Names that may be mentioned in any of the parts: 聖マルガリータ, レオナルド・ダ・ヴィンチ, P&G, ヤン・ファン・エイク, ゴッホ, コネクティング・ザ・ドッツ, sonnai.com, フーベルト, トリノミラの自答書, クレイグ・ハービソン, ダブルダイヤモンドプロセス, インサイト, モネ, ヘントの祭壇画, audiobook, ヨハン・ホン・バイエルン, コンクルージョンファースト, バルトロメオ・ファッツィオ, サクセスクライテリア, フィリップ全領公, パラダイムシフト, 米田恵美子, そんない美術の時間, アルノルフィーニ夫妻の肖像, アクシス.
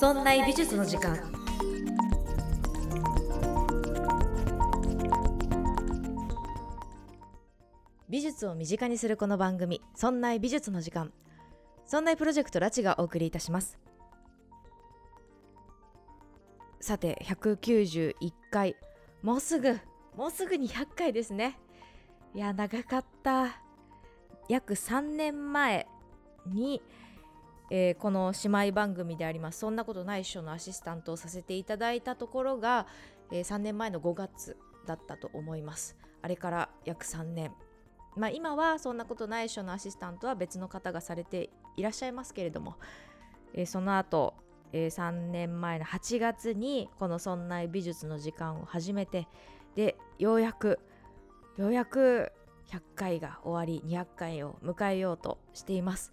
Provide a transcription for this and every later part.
そんな美術の時間。美術を身近にするこの番組、そんな美術の時間。そんなプロジェクトらちがお送りいたします。さて191回、もうすぐ200回ですね。いや長かった。約3年前に、この姉妹番組でありますそんなことないっしょのアシスタントをさせていただいたところが、3年前の5月だったと思います。あれから約3年、今はそんなことないっしょのアシスタントは別の方がされていらっしゃいますけれども、その後、3年前の8月にこのそんな美術の時間を始めて、でようやく100回が終わり200回を迎えようとしています。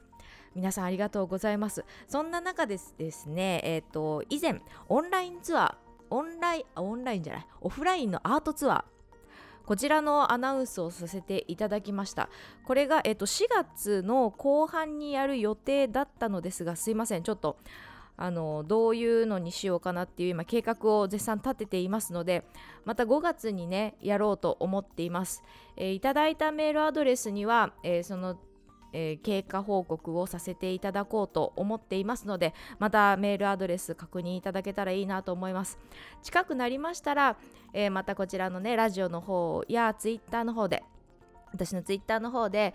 皆さんありがとうございます。そんな中ですね、以前オフラインのアートツアー、こちらのアナウンスをさせていただきました。これが、4月の後半にやる予定だったのですが、すいません、ちょっとどういうのにしようかなっていう今計画を絶賛立てていますので、また5月にねやろうと思っています。いただいたメールアドレスには、その経過報告をさせていただこうと思っていますので、またメールアドレス確認いただけたらいいなと思います。近くなりましたら、またこちらのねラジオの方や私のツイッターの方で、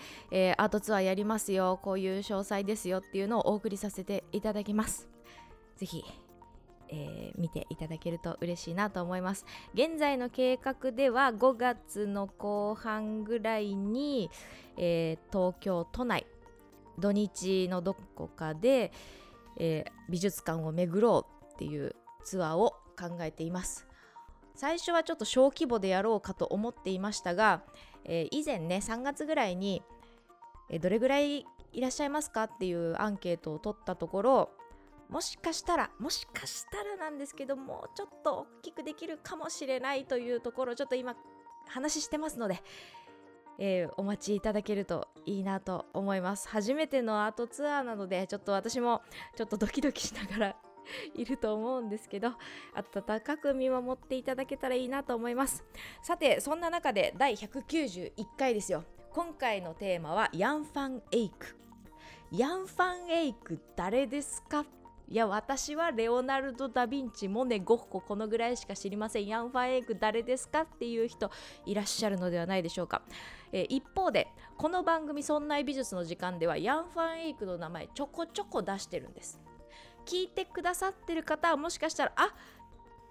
アートツアーやりますよ、こういう詳細ですよっていうのをお送りさせていただきます。ぜひ、見ていただけると嬉しいなと思います。現在の計画では5月の後半ぐらいに、東京都内土日のどこかで、美術館を巡ろうっていうツアーを考えています。最初はちょっと小規模でやろうかと思っていましたが、以前ね3月ぐらいに、どれぐらいいらっしゃいますかっていうアンケートを取ったところ、もしかしたらなんですけど、もうちょっと大きくできるかもしれないというところをちょっと今話してますので、お待ちいただけるといいなと思います。初めてのアートツアーなので、ちょっと私もちょっとドキドキしながらいると思うんですけど、温かく見守っていただけたらいいなと思います。さてそんな中で第191回ですよ。今回のテーマはヤン・ファン・エイク、誰ですか？いや私はレオナルド・ダ・ヴィンチ、モネ、ゴッホ、このぐらいしか知りません。ヤン・ファン・エイク誰ですかっていう人いらっしゃるのではないでしょうか。一方でこの番組そんな美術の時間ではヤン・ファン・エイクの名前ちょこちょこ出してるんです。聞いてくださってる方はもしかしたら、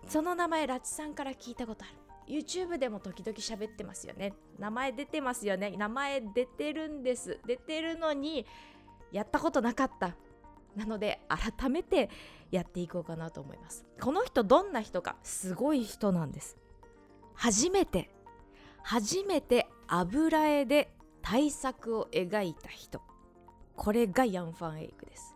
その名前ラチさんから聞いたことある、 YouTube でも時々喋ってますよね、名前出てるんです、出てるのにやったことなかった。なので改めてやっていこうかなと思います。この人どんな人か、すごい人なんです。初めて油絵で大作を描いた人、これがヤン・ファン・エイクです。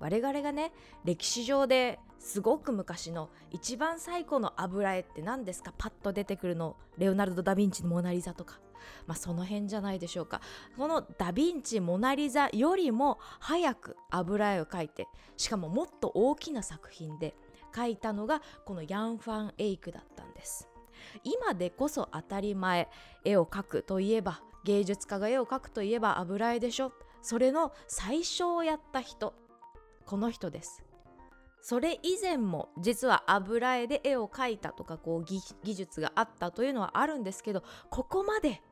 我々がね歴史上ですごく昔の一番最古の油絵って何ですか？パッと出てくるのレオナルド・ダ・ヴィンチのモナリザとか、その辺じゃないでしょうか。このダ・ヴィンチ・モナリザよりも早く油絵を描いて、しかももっと大きな作品で描いたのがこのヤン・ファン・エイクだったんです。今でこそ当たり前、絵を描くといえば、芸術家が絵を描くといえば油絵でしょ。それの最初をやった人、この人です。それ以前も実は油絵で絵を描いたとか、技術があったというのはあるんですけど、ここまで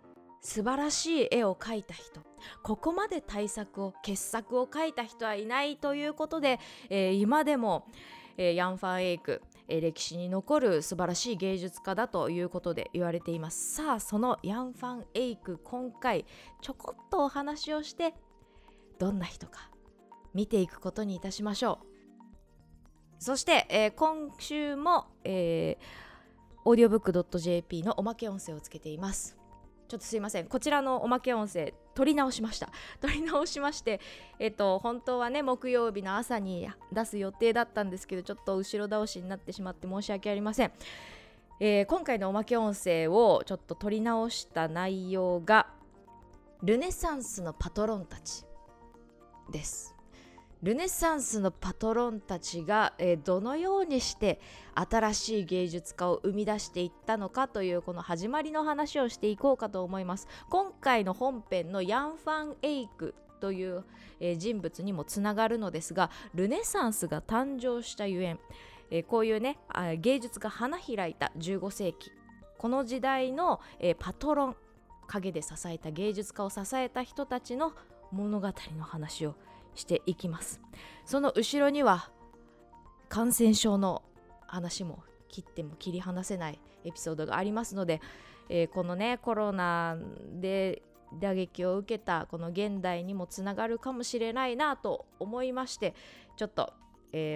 素晴らしい絵を描いた人、ここまで大作を傑作を描いた人はいないということで、今でも、ヤン・ファン・エイク、歴史に残る素晴らしい芸術家だということで言われています。さあそのヤン・ファン・エイク、今回ちょこっとお話をしてどんな人か見ていくことにいたしましょう。そして、今週も、audiobook.jp のおまけ音声をつけています。ちょっとすいません、こちらのおまけ音声取り直しまして、本当はね木曜日の朝に出す予定だったんですけど、ちょっと後ろ倒しになってしまって申し訳ありません。今回のおまけ音声をちょっと取り直した内容がルネサンスのパトロンたちです。ルネサンスのパトロンたちがどのようにして新しい芸術家を生み出していったのかというこの始まりの話をしていこうかと思います。今回の本編のヤン・ファン・エイクという人物にもつながるのですが、ルネサンスが誕生したゆえん、こういうね芸術が花開いた15世紀、この時代のパトロン、陰で支えた芸術家を支えた人たちの物語の話をしていきます。その後ろには感染症の話も切っても切り離せないエピソードがありますので、このねコロナで打撃を受けたこの現代にもつながるかもしれないなと思いまして、ちょっと、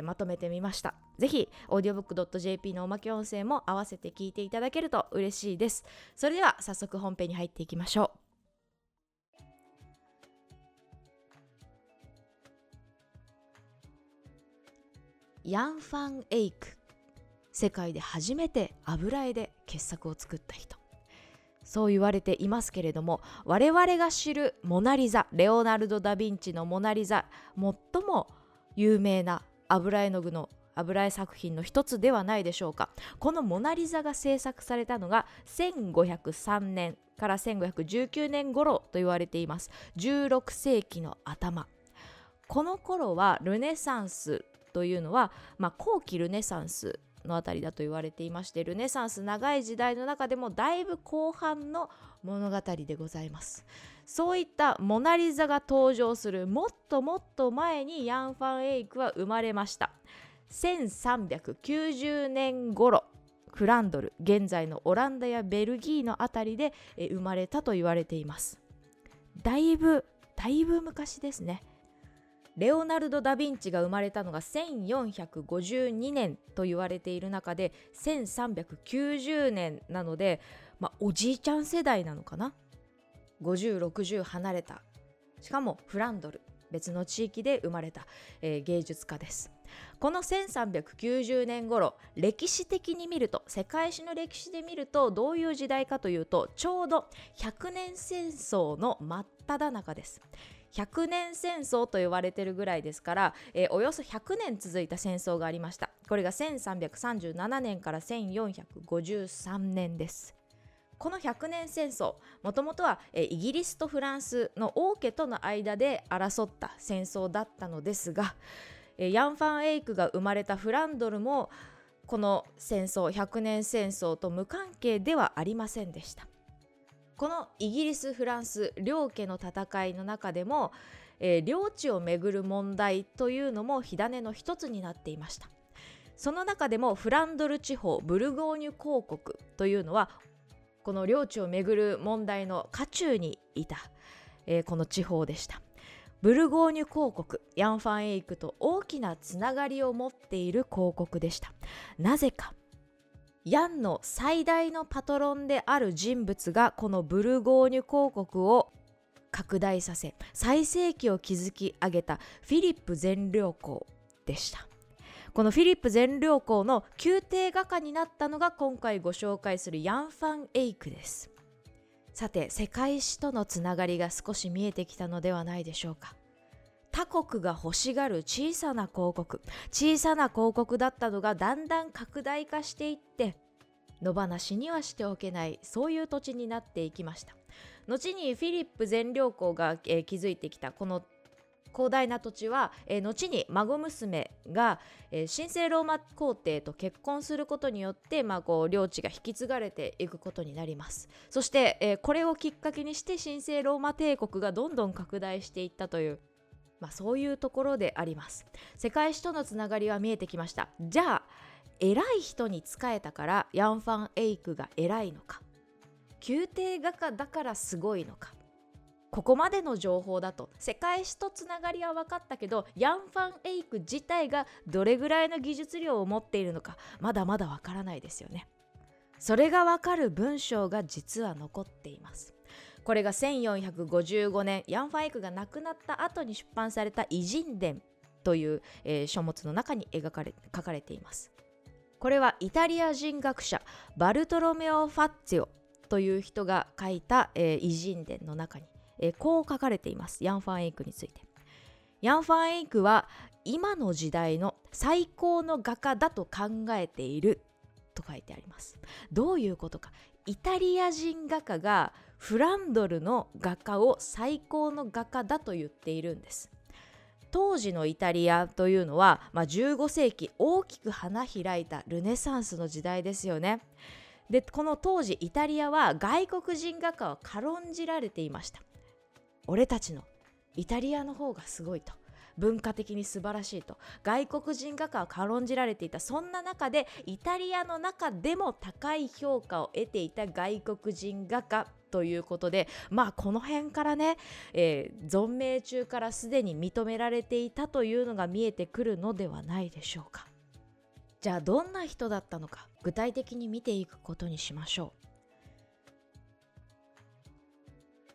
まとめてみました。ぜひ audiobook.jp のおまけ音声も合わせて聞いていただけると嬉しいです。それでは早速本編に入っていきましょう。ヤン・ファン・エイク、世界で初めて油絵で傑作を作った人、そう言われていますけれども、我々が知るモナリザ、レオナルド・ダ・ヴィンチのモナリザ、最も有名な油絵の具の油絵作品の一つではないでしょうか。このモナリザが制作されたのが1503年から1519年頃と言われています。16世紀の頭、この頃はルネサンスというのは、後期ルネサンスのあたりだと言われていまして、ルネサンス長い時代の中でもだいぶ後半の物語でございます。そういったモナリザが登場するもっともっと前にヤン・ファン・エイクは生まれました。1390年頃、フランドル、現在のオランダやベルギーのあたりで生まれたと言われています。だいぶ昔ですね。レオナルド・ダ・ヴィンチが生まれたのが1452年と言われている中で1390年なので、おじいちゃん世代なのかな。50、60離れた、しかもフランドル、別の地域で生まれた、芸術家です。この1390年頃、歴史的に見ると、世界史の歴史で見るとどういう時代かというと、ちょうど100年戦争の真っ只中です。100年戦争と言われてるぐらいですから、およそ100年続いた戦争がありました。これが1337年から1453年です。この100年戦争、もともとはイギリスとフランスの王家との間で争った戦争だったのですが、ヤン・ファン・エイクが生まれたフランドルもこの戦争、100年戦争と無関係ではありませんでした。このイギリス・フランス両家の戦いの中でも、領地をめぐる問題というのも火種の一つになっていました。その中でもフランドル地方、ブルゴーニュ公国というのはこの領地をめぐる問題の渦中にいた、この地方でした。ブルゴーニュ公国、ヤン・ファン・エイクと大きなつながりを持っている公国でした。なぜかヤンの最大のパトロンである人物がこのブルゴーニュ公国を拡大させ、最盛期を築き上げたフィリップ全領公でした。このフィリップ全領公の宮廷画家になったのが今回ご紹介するヤン・ファン・エイクです。さて、世界史とのつながりが少し見えてきたのではないでしょうか。他国が欲しがる小さな広告だったのがだんだん拡大化していって、野放しにはしておけない、そういう土地になっていきました。後にフィリップ全領公が築いてきたこの広大な土地は、後に孫娘が神聖ローマ皇帝と結婚することによって、領地が引き継がれていくことになります。そして、これをきっかけにして神聖ローマ帝国がどんどん拡大していったという、そういうところであります。世界史とのつながりは見えてきました。じゃあ偉い人に仕えたからヤン・ファン・エイクが偉いのか、宮廷画家だからすごいのか。ここまでの情報だと世界史とつながりは分かったけど、ヤン・ファン・エイク自体がどれぐらいの技術量を持っているのか、まだまだ分からないですよね。それが分かる文章が実は残っています。これが1455年、ヤン・ファン・エイクが亡くなった後に出版された偉人伝という、書物の中に書かれています。これはイタリア人学者バルトロメオ・ファッツィオという人が書いた、偉人伝の中にこう書かれています。ヤン・ファン・エイクについて、ヤン・ファン・イークは今の時代の最高の画家だと考えていると書いてあります。どういうことか、イタリア人画家がフランドルの画家を最高の画家だと言っているんです。当時のイタリアというのは、15世紀大きく花開いたルネサンスの時代ですよね。で、この当時イタリアは外国人画家は軽んじられていました。俺たちのイタリアの方がすごいと、文化的に素晴らしいと外国人画家は軽んじられていた。そんな中でイタリアの中でも高い評価を得ていた外国人画家ということで、この辺からね、存命中からすでに認められていたというのが見えてくるのではないでしょうか。じゃあどんな人だったのか、具体的に見ていくことにしましょう。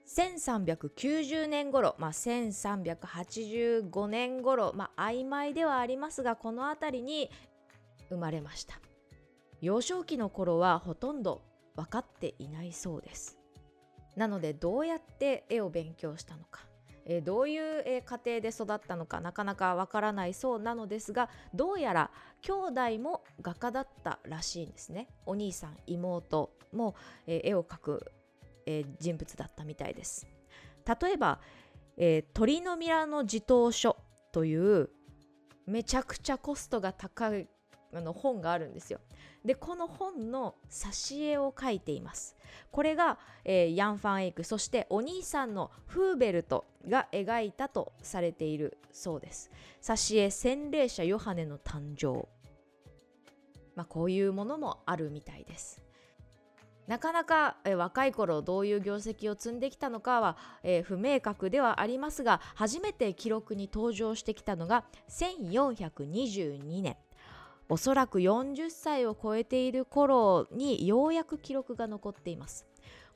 1390年頃、1385年頃、曖昧ではありますが、この辺りに生まれました。幼少期の頃はほとんど分かっていないそうです。なのでどうやって絵を勉強したのか、どういう家庭で育ったのかなかなかわからないそうなのですが、どうやら兄弟も画家だったらしいんですね。お兄さん妹も絵を描く人物だったみたいです。例えば、トリノミラの自答書というめちゃくちゃコストが高い本があるんですよ。で、この本の挿絵を描いています。これが、ヤン・ファン・エイク、そしてお兄さんのフーベルトが描いたとされているそうです。挿絵、洗礼者ヨハネの誕生、こういうものもあるみたいです。なかなか若い頃どういう業績を積んできたのかは不明確ではありますが、初めて記録に登場してきたのが1422年。おそらく40歳を超えている頃にようやく記録が残っています。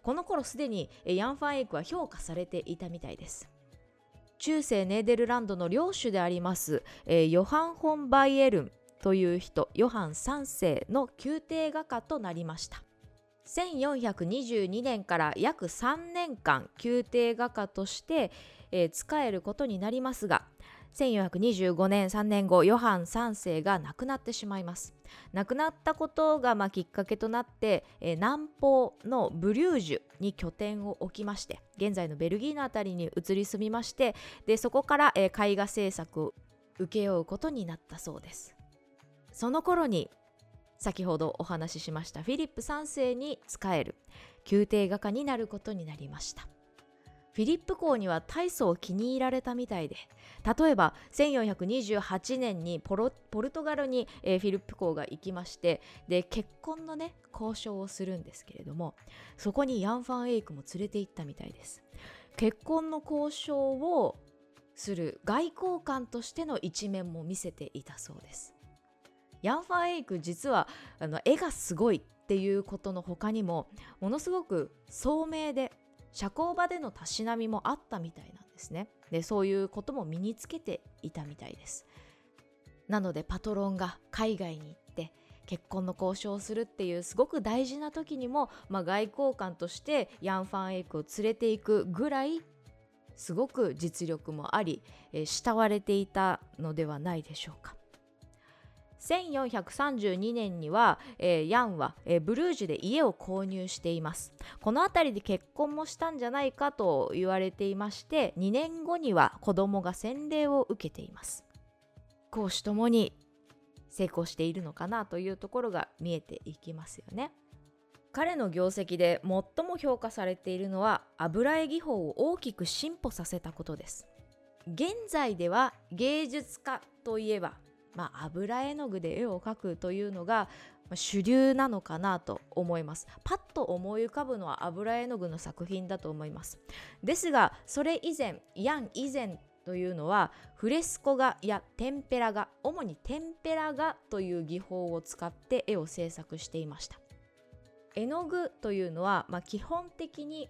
この頃すでにヤン・ファン・エイクは評価されていたみたいです。中世ネーデルランドの領主でありますヨハン・ホン・バイエルンという人、ヨハン3世の宮廷画家となりました。1422年から約3年間宮廷画家として、仕えることになりますが、1425年3年後ヨハン3世が亡くなってしまいます。亡くなったことが、きっかけとなって、南方のブリュージュに拠点を置きまして、現在のベルギーのあたりに移り住みまして、でそこから、絵画制作を請け負うことになったそうです。その頃に先ほどお話ししましたフィリップ3世に仕える宮廷画家になることになりました。フィリップ公には大層気に入られたみたいで、例えば1428年にポルトガルにフィリップ公が行きまして、で結婚のね交渉をするんですけれども、そこにヤン・ファン・エイクも連れて行ったみたいです。結婚の交渉をする外交官としての一面も見せていたそうです。ヤン・ファン・エイク実は絵がすごいっていうことの他にも、ものすごく聡明で社交場でのたしなみもあったみたいなんですね。でそういうことも身につけていたみたいです。なのでパトロンが海外に行って結婚の交渉をするっていうすごく大事な時にも、外交官としてヤン・ファン・エイクを連れていくぐらいすごく実力もあり、慕われていたのではないでしょうか。1432年には、ヤンは、ブルージュで家を購入しています。この辺りで結婚もしたんじゃないかと言われていまして、2年後には子供が洗礼を受けています。公私ともに成功しているのかなというところが見えていきますよね。彼の業績で最も評価されているのは油絵技法を大きく進歩させたことです。現在では芸術家といえば油絵の具で絵を描くというのが主流なのかなと思います。パッと思い浮かぶのは油絵の具の作品だと思います。ですがそれ以前、ヤン以前というのはフレスコ画やテンペラ画、主にテンペラ画という技法を使って絵を制作していました。絵の具というのは、基本的に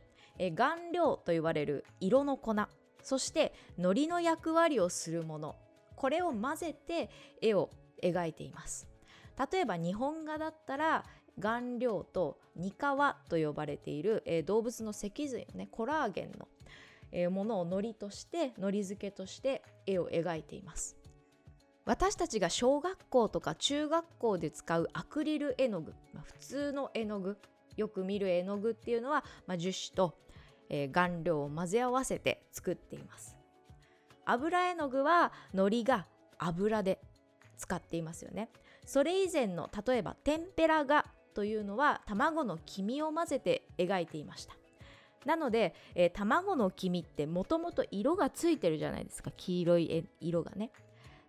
顔料と言われる色の粉、そして糊の役割をするもの、これを混ぜて絵を描いています。例えば日本画だったら顔料とニカワと呼ばれている動物の脊髄のコラーゲンのものをのりとしてのり付けとして絵を描いています。私たちが小学校とか中学校で使うアクリル絵の具、普通の絵の具、よく見る絵の具っていうのは、樹脂と顔料を混ぜ合わせて作っています。油絵の具は糊が油で使っていますよね。それ以前の例えば天ぺら画というのは卵の黄身を混ぜて描いていました。なので、卵の黄身ってもともと色がついてるじゃないですか、黄色い色がね。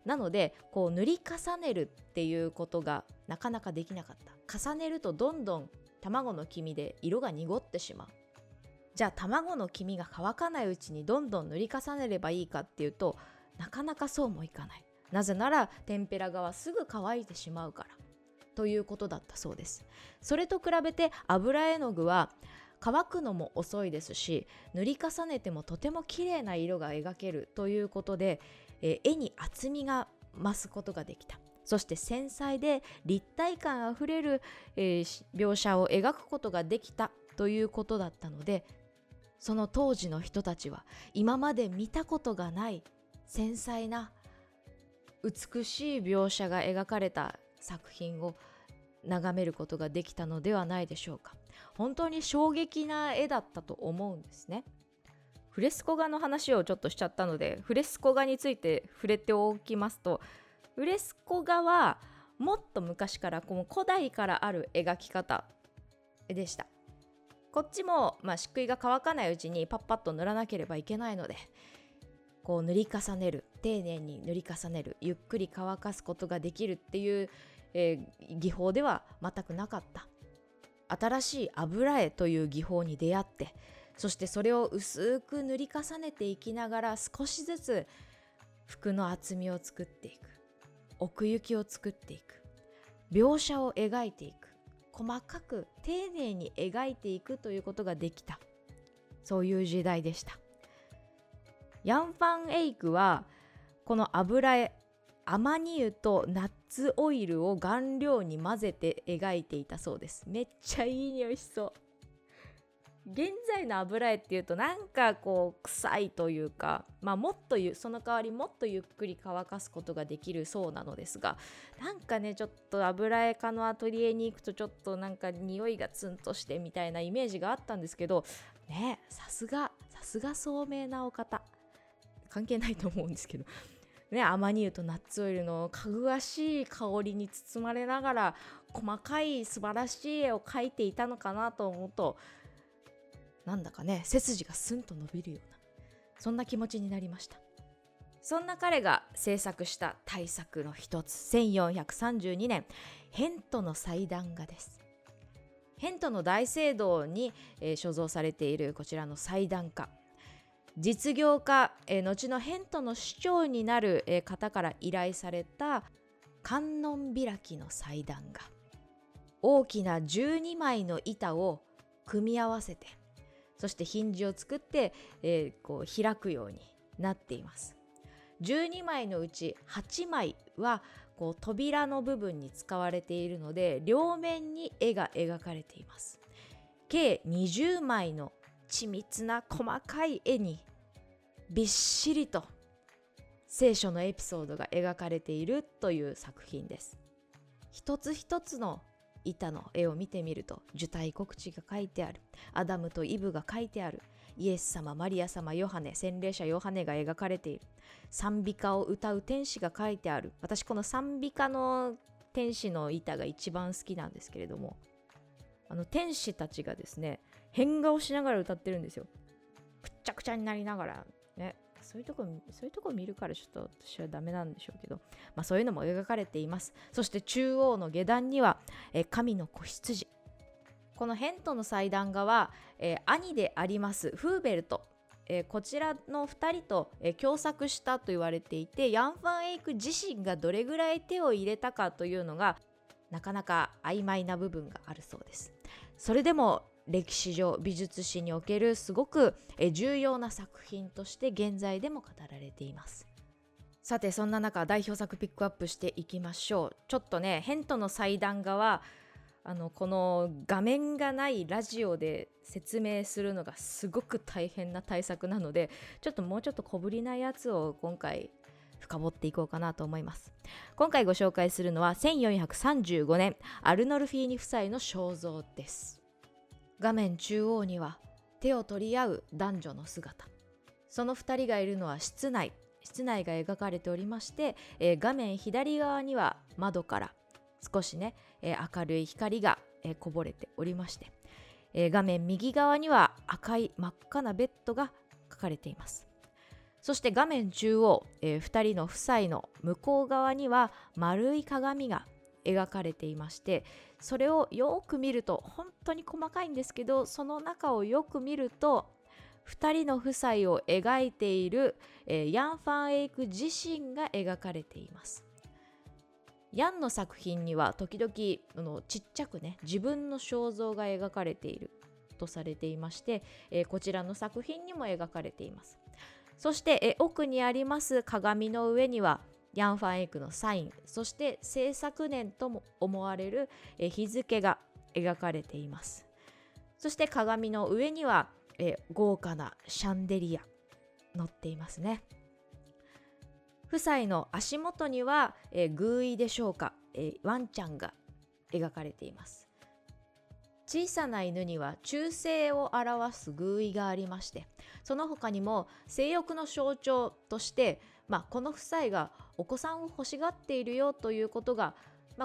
なのでこう塗り重ねるっていうことがなかなかできなかった。重ねるとどんどん卵の黄身で色が濁ってしまう。じゃあ卵の黄身が乾かないうちにどんどん塗り重ねればいいかっていうと、なかなかそうもいかない。なぜなら天ぺら画はすぐ乾いてしまうからということだったそうです。それと比べて油絵の具は乾くのも遅いですし、塗り重ねてもとても綺麗な色が描けるということで、絵に厚みが増すことができた。そして繊細で立体感あふれる、描写を描くことができたということだったので、その当時の人たちは今まで見たことがない繊細な美しい描写が描かれた作品を眺めることができたのではないでしょうか。本当に衝撃な絵だったと思うんですね。フレスコ画の話をちょっとしちゃったので、フレスコ画について触れておきますと、フレスコ画はもっと昔からこの古代からある描き方でした。こっちも、漆喰が乾かないうちにパッパッと塗らなければいけないので、こう塗り重ねる、丁寧に塗り重ねる、ゆっくり乾かすことができるっていう、技法では全くなかった。新しい油絵という技法に出会って、そしてそれを薄く塗り重ねていきながら少しずつ服の厚みを作っていく、奥行きを作っていく、描写を描いていく、細かく丁寧に描いていくということができた、そういう時代でした。ヤン・ファン・エイクはこの油絵、アマニ油とナッツオイルを顔料に混ぜて描いていたそうです。めっちゃいい匂いしそう。現在の油絵っていうとなんかこう臭いというか、もっとその代わりもっとゆっくり乾かすことができるそうなのですが、なんかね、ちょっと油絵家のアトリエに行くとちょっとなんか匂いがツンとしてみたいなイメージがあったんですけどね、さすが聡明なお方、関係ないと思うんですけどね、アマニ油とナッツオイルのかぐわしい香りに包まれながら細かい素晴らしい絵を描いていたのかなと思うと、なんだかね、背筋がスンと伸びるような、そんな気持ちになりました。そんな彼が制作した大作の一つ、1432年ヘントの祭壇画です。ヘントの大聖堂に、所蔵されているこちらの祭壇画、実業家、後のヘントの市長になる、方から依頼された観音開きの祭壇画、大きな12枚の板を組み合わせて、そしてヒンジを作って、こう開くようになっています。12枚のうち8枚はこう扉の部分に使われているので、両面に絵が描かれています。計20枚の緻密な細かい絵にびっしりと聖書のエピソードが描かれているという作品です。一つ一つの板の絵を見てみると、受胎告知が書いてある、アダムとイブが書いてある、イエス様、マリア様、ヨハネ、洗礼者ヨハネが描かれている、賛美歌を歌う天使が書いてある。私この賛美歌の天使の板が一番好きなんですけれども、天使たちがですね、変顔しながら歌ってるんですよ。くっちゃくちゃになりながらね、そういうとこ見るからちょっと私はダメなんでしょうけど、そういうのも描かれています。そして中央の下段には神の子羊。このヘントの祭壇画は、兄でありますフーベルト、こちらの2人と、共作したと言われていて、ヤン・ファン・エイク自身がどれぐらい手を入れたかというのがなかなか曖昧な部分があるそうです。それでも歴史上、美術史におけるすごく重要な作品として現在でも語られています。さて、そんな中代表作ピックアップしていきましょう。ちょっとね、ヘントの祭壇画はこの画面がないラジオで説明するのがすごく大変な対策なので、もうちょっと小ぶりなやつを今回深掘っていこうかなと思います。今回ご紹介するのは1435年アルノルフィーニ夫妻の肖像です。画面中央には手を取り合う男女の姿、その2人がいるのは室内が描かれておりまして、画面左側には窓から少しね、明るい光が、こぼれておりまして、画面右側には赤い真っ赤なベッドが描かれています。そして画面中央、2人の夫妻の向こう側には丸い鏡が描かれていまして、それをよく見ると本当に細かいんですけど、その中をよく見ると2人の夫妻を描いている、ヤン・ファン・エイク自身が描かれています。ヤンの作品には時々ちっちゃくね、自分の肖像が描かれているとされていまして、こちらの作品にも描かれています。そして、奥にあります鏡の上にはヤン・ファン・エイクのサイン、そして制作年とも思われる、日付が描かれています。そして鏡の上には豪華なシャンデリア乗っていますね。夫妻の足元には偶意でしょうか、ワンちゃんが描かれています。小さな犬には忠誠を表す偶意がありまして、その他にも性欲の象徴として、この夫妻がお子さんを欲しがっているよということが、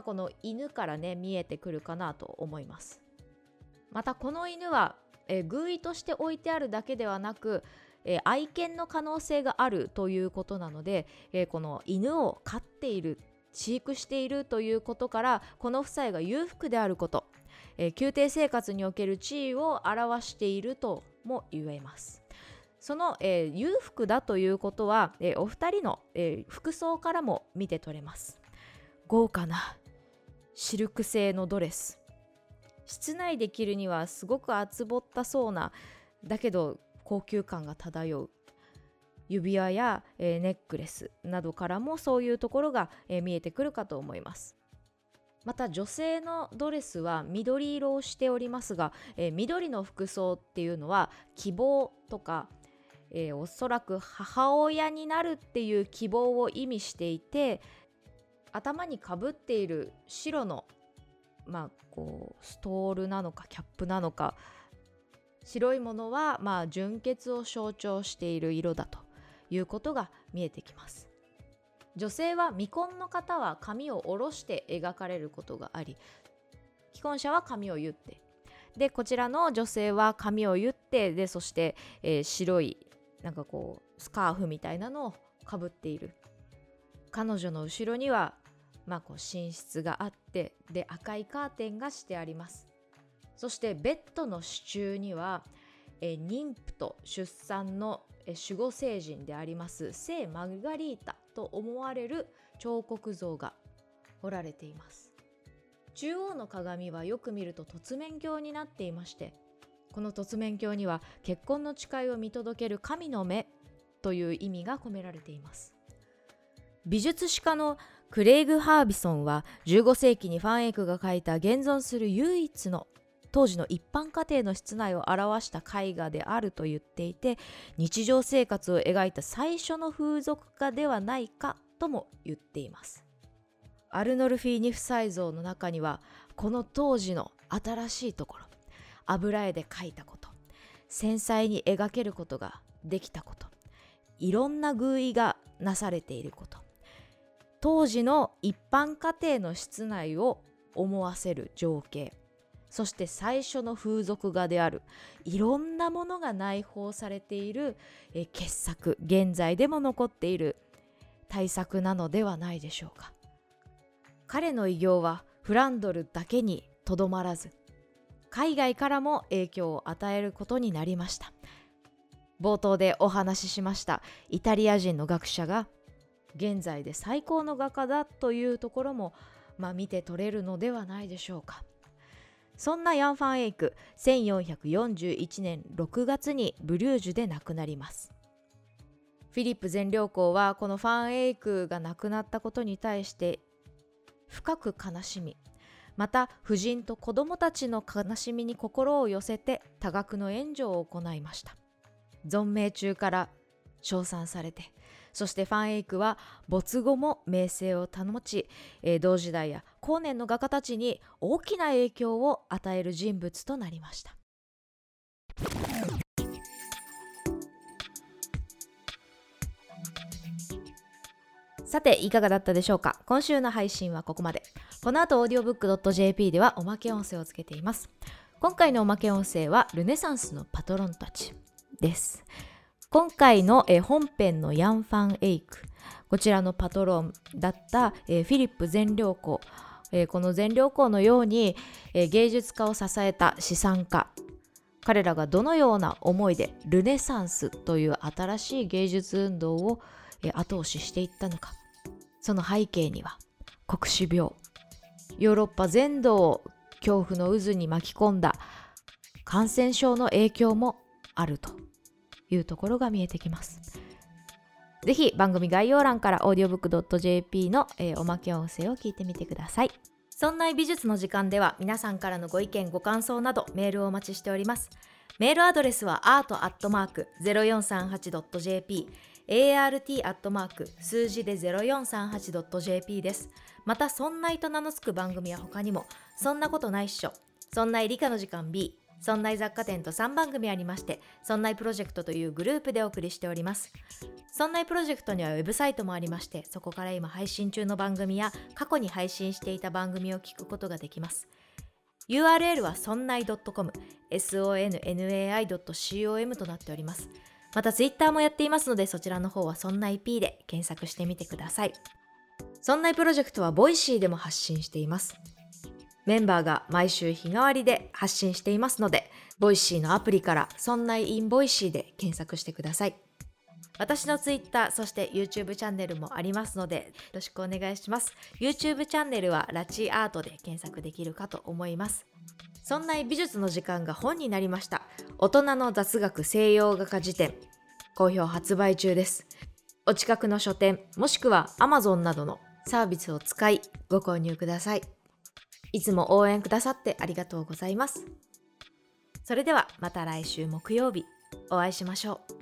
この犬からね見えてくるかなと思います。またこの犬は偶意として置いてあるだけではなく、愛犬の可能性があるということなので、この犬を飼っている、飼育しているということから、この夫妻が裕福であること、宮廷生活における地位を表しているとも言えます。その、裕福だということは、お二人の、服装からも見て取れます。豪華なシルク製のドレス、室内で着るにはすごく厚ぼったそうな、だけど高級感が漂う指輪や、ネックレスなどからもそういうところが、見えてくるかと思います。また女性のドレスは緑色をしておりますが、緑の服装っていうのは希望とか、おそらく母親になるっていう希望を意味していて、頭にかぶっている白のこうストールなのかキャップなのか、白いものは純血を象徴している色だということが見えてきます。女性は未婚の方は髪を下ろして描かれることがあり、既婚者は髪を結って、でこちらの女性は髪を結って、でそして、白いスカーフみたいなのをかぶっている。彼女の後ろには寝室があって、で赤いカーテンがしてあります。そしてベッドの支柱には、妊婦と出産の、守護聖人であります聖マルガリータと思われる彫刻像が彫られています。中央の鏡はよく見ると凸面鏡になっていまして、この凸面鏡には結婚の誓いを見届ける神の目という意味が込められています。美術史家のクレイグ・ハービソンは15世紀にファン・エイクが描いた現存する唯一の当時の一般家庭の室内を表した絵画であると言っていて、日常生活を描いた最初の風俗画ではないかとも言っています。アルノルフィーニ夫妻像の中にはこの当時の新しいところ、油絵で描いたこと、繊細に描けることができたこと、いろんな寓意がなされていること、当時の一般家庭の室内を思わせる情景、そして最初の風俗画である、いろんなものが内包されている傑作、現在でも残っている大作なのではないでしょうか。彼の偉業はフランドルだけにとどまらず、海外からも影響を与えることになりました。冒頭でお話ししましたイタリア人の学者が現在で最高の画家だというところも、見て取れるのではないでしょうか。そんなヤン・ファン・エイク、1441年6月にブリュージュで亡くなります。フィリップ全領公はこのファン・エイクが亡くなったことに対して深く悲しみ、また夫人と子供たちの悲しみに心を寄せて多額の援助を行いました。存命中から称賛されて、そしてファン・エイクは没後も名声を保ち、同時代や後年の画家たちに大きな影響を与える人物となりました。さて、いかがだったでしょうか。今週の配信はここまで。この後 audiobook.jp ではおまけ音声をつけています。今回のおまけ音声はルネサンスのパトロンたちです。今回の本編のヤン・ファン・エイク、こちらのパトロンだったフィリップ全領公、この全領公のように芸術家を支えた資産家、彼らがどのような思いでルネサンスという新しい芸術運動を後押ししていったのか、その背景には黒死病、ヨーロッパ全土を恐怖の渦に巻き込んだ感染症の影響もあるというところが見えてきます。ぜひ番組概要欄から audiobook.jp のおまけ音声を聞いてみてください。そんな美術の時間では皆さんからのご意見ご感想などメールをお待ちしております。メールアドレスは art@0438.jp、 art@0438.jp です。またそんないと名のつく番組は他にもそんなことないっしょ、そんない理科の時間 B、そんない雑貨店と3番組ありまして、そんないプロジェクトというグループでお送りしております。そんないプロジェクトにはウェブサイトもありまして、そこから今配信中の番組や過去に配信していた番組を聞くことができます。 URL はそんない .com、 sonnai.com となっております。またツイッターもやっていますので、そちらの方はそんない P で検索してみてください。そんないプロジェクトはボイシーでも発信しています。メンバーが毎週日替わりで発信していますので、ボイシーのアプリからそんない in ボイシーで検索してください。私のツイッター、そして YouTube チャンネルもありますので、よろしくお願いします。YouTube チャンネルはラチアートで検索できるかと思います。そんない美術の時間が本になりました。大人の雑学西洋画家辞典、好評発売中です。お近くの書店、もしくは Amazon などのサービスを使いご購入ください。いつも応援くださってありがとうございます。それではまた来週木曜日お会いしましょう。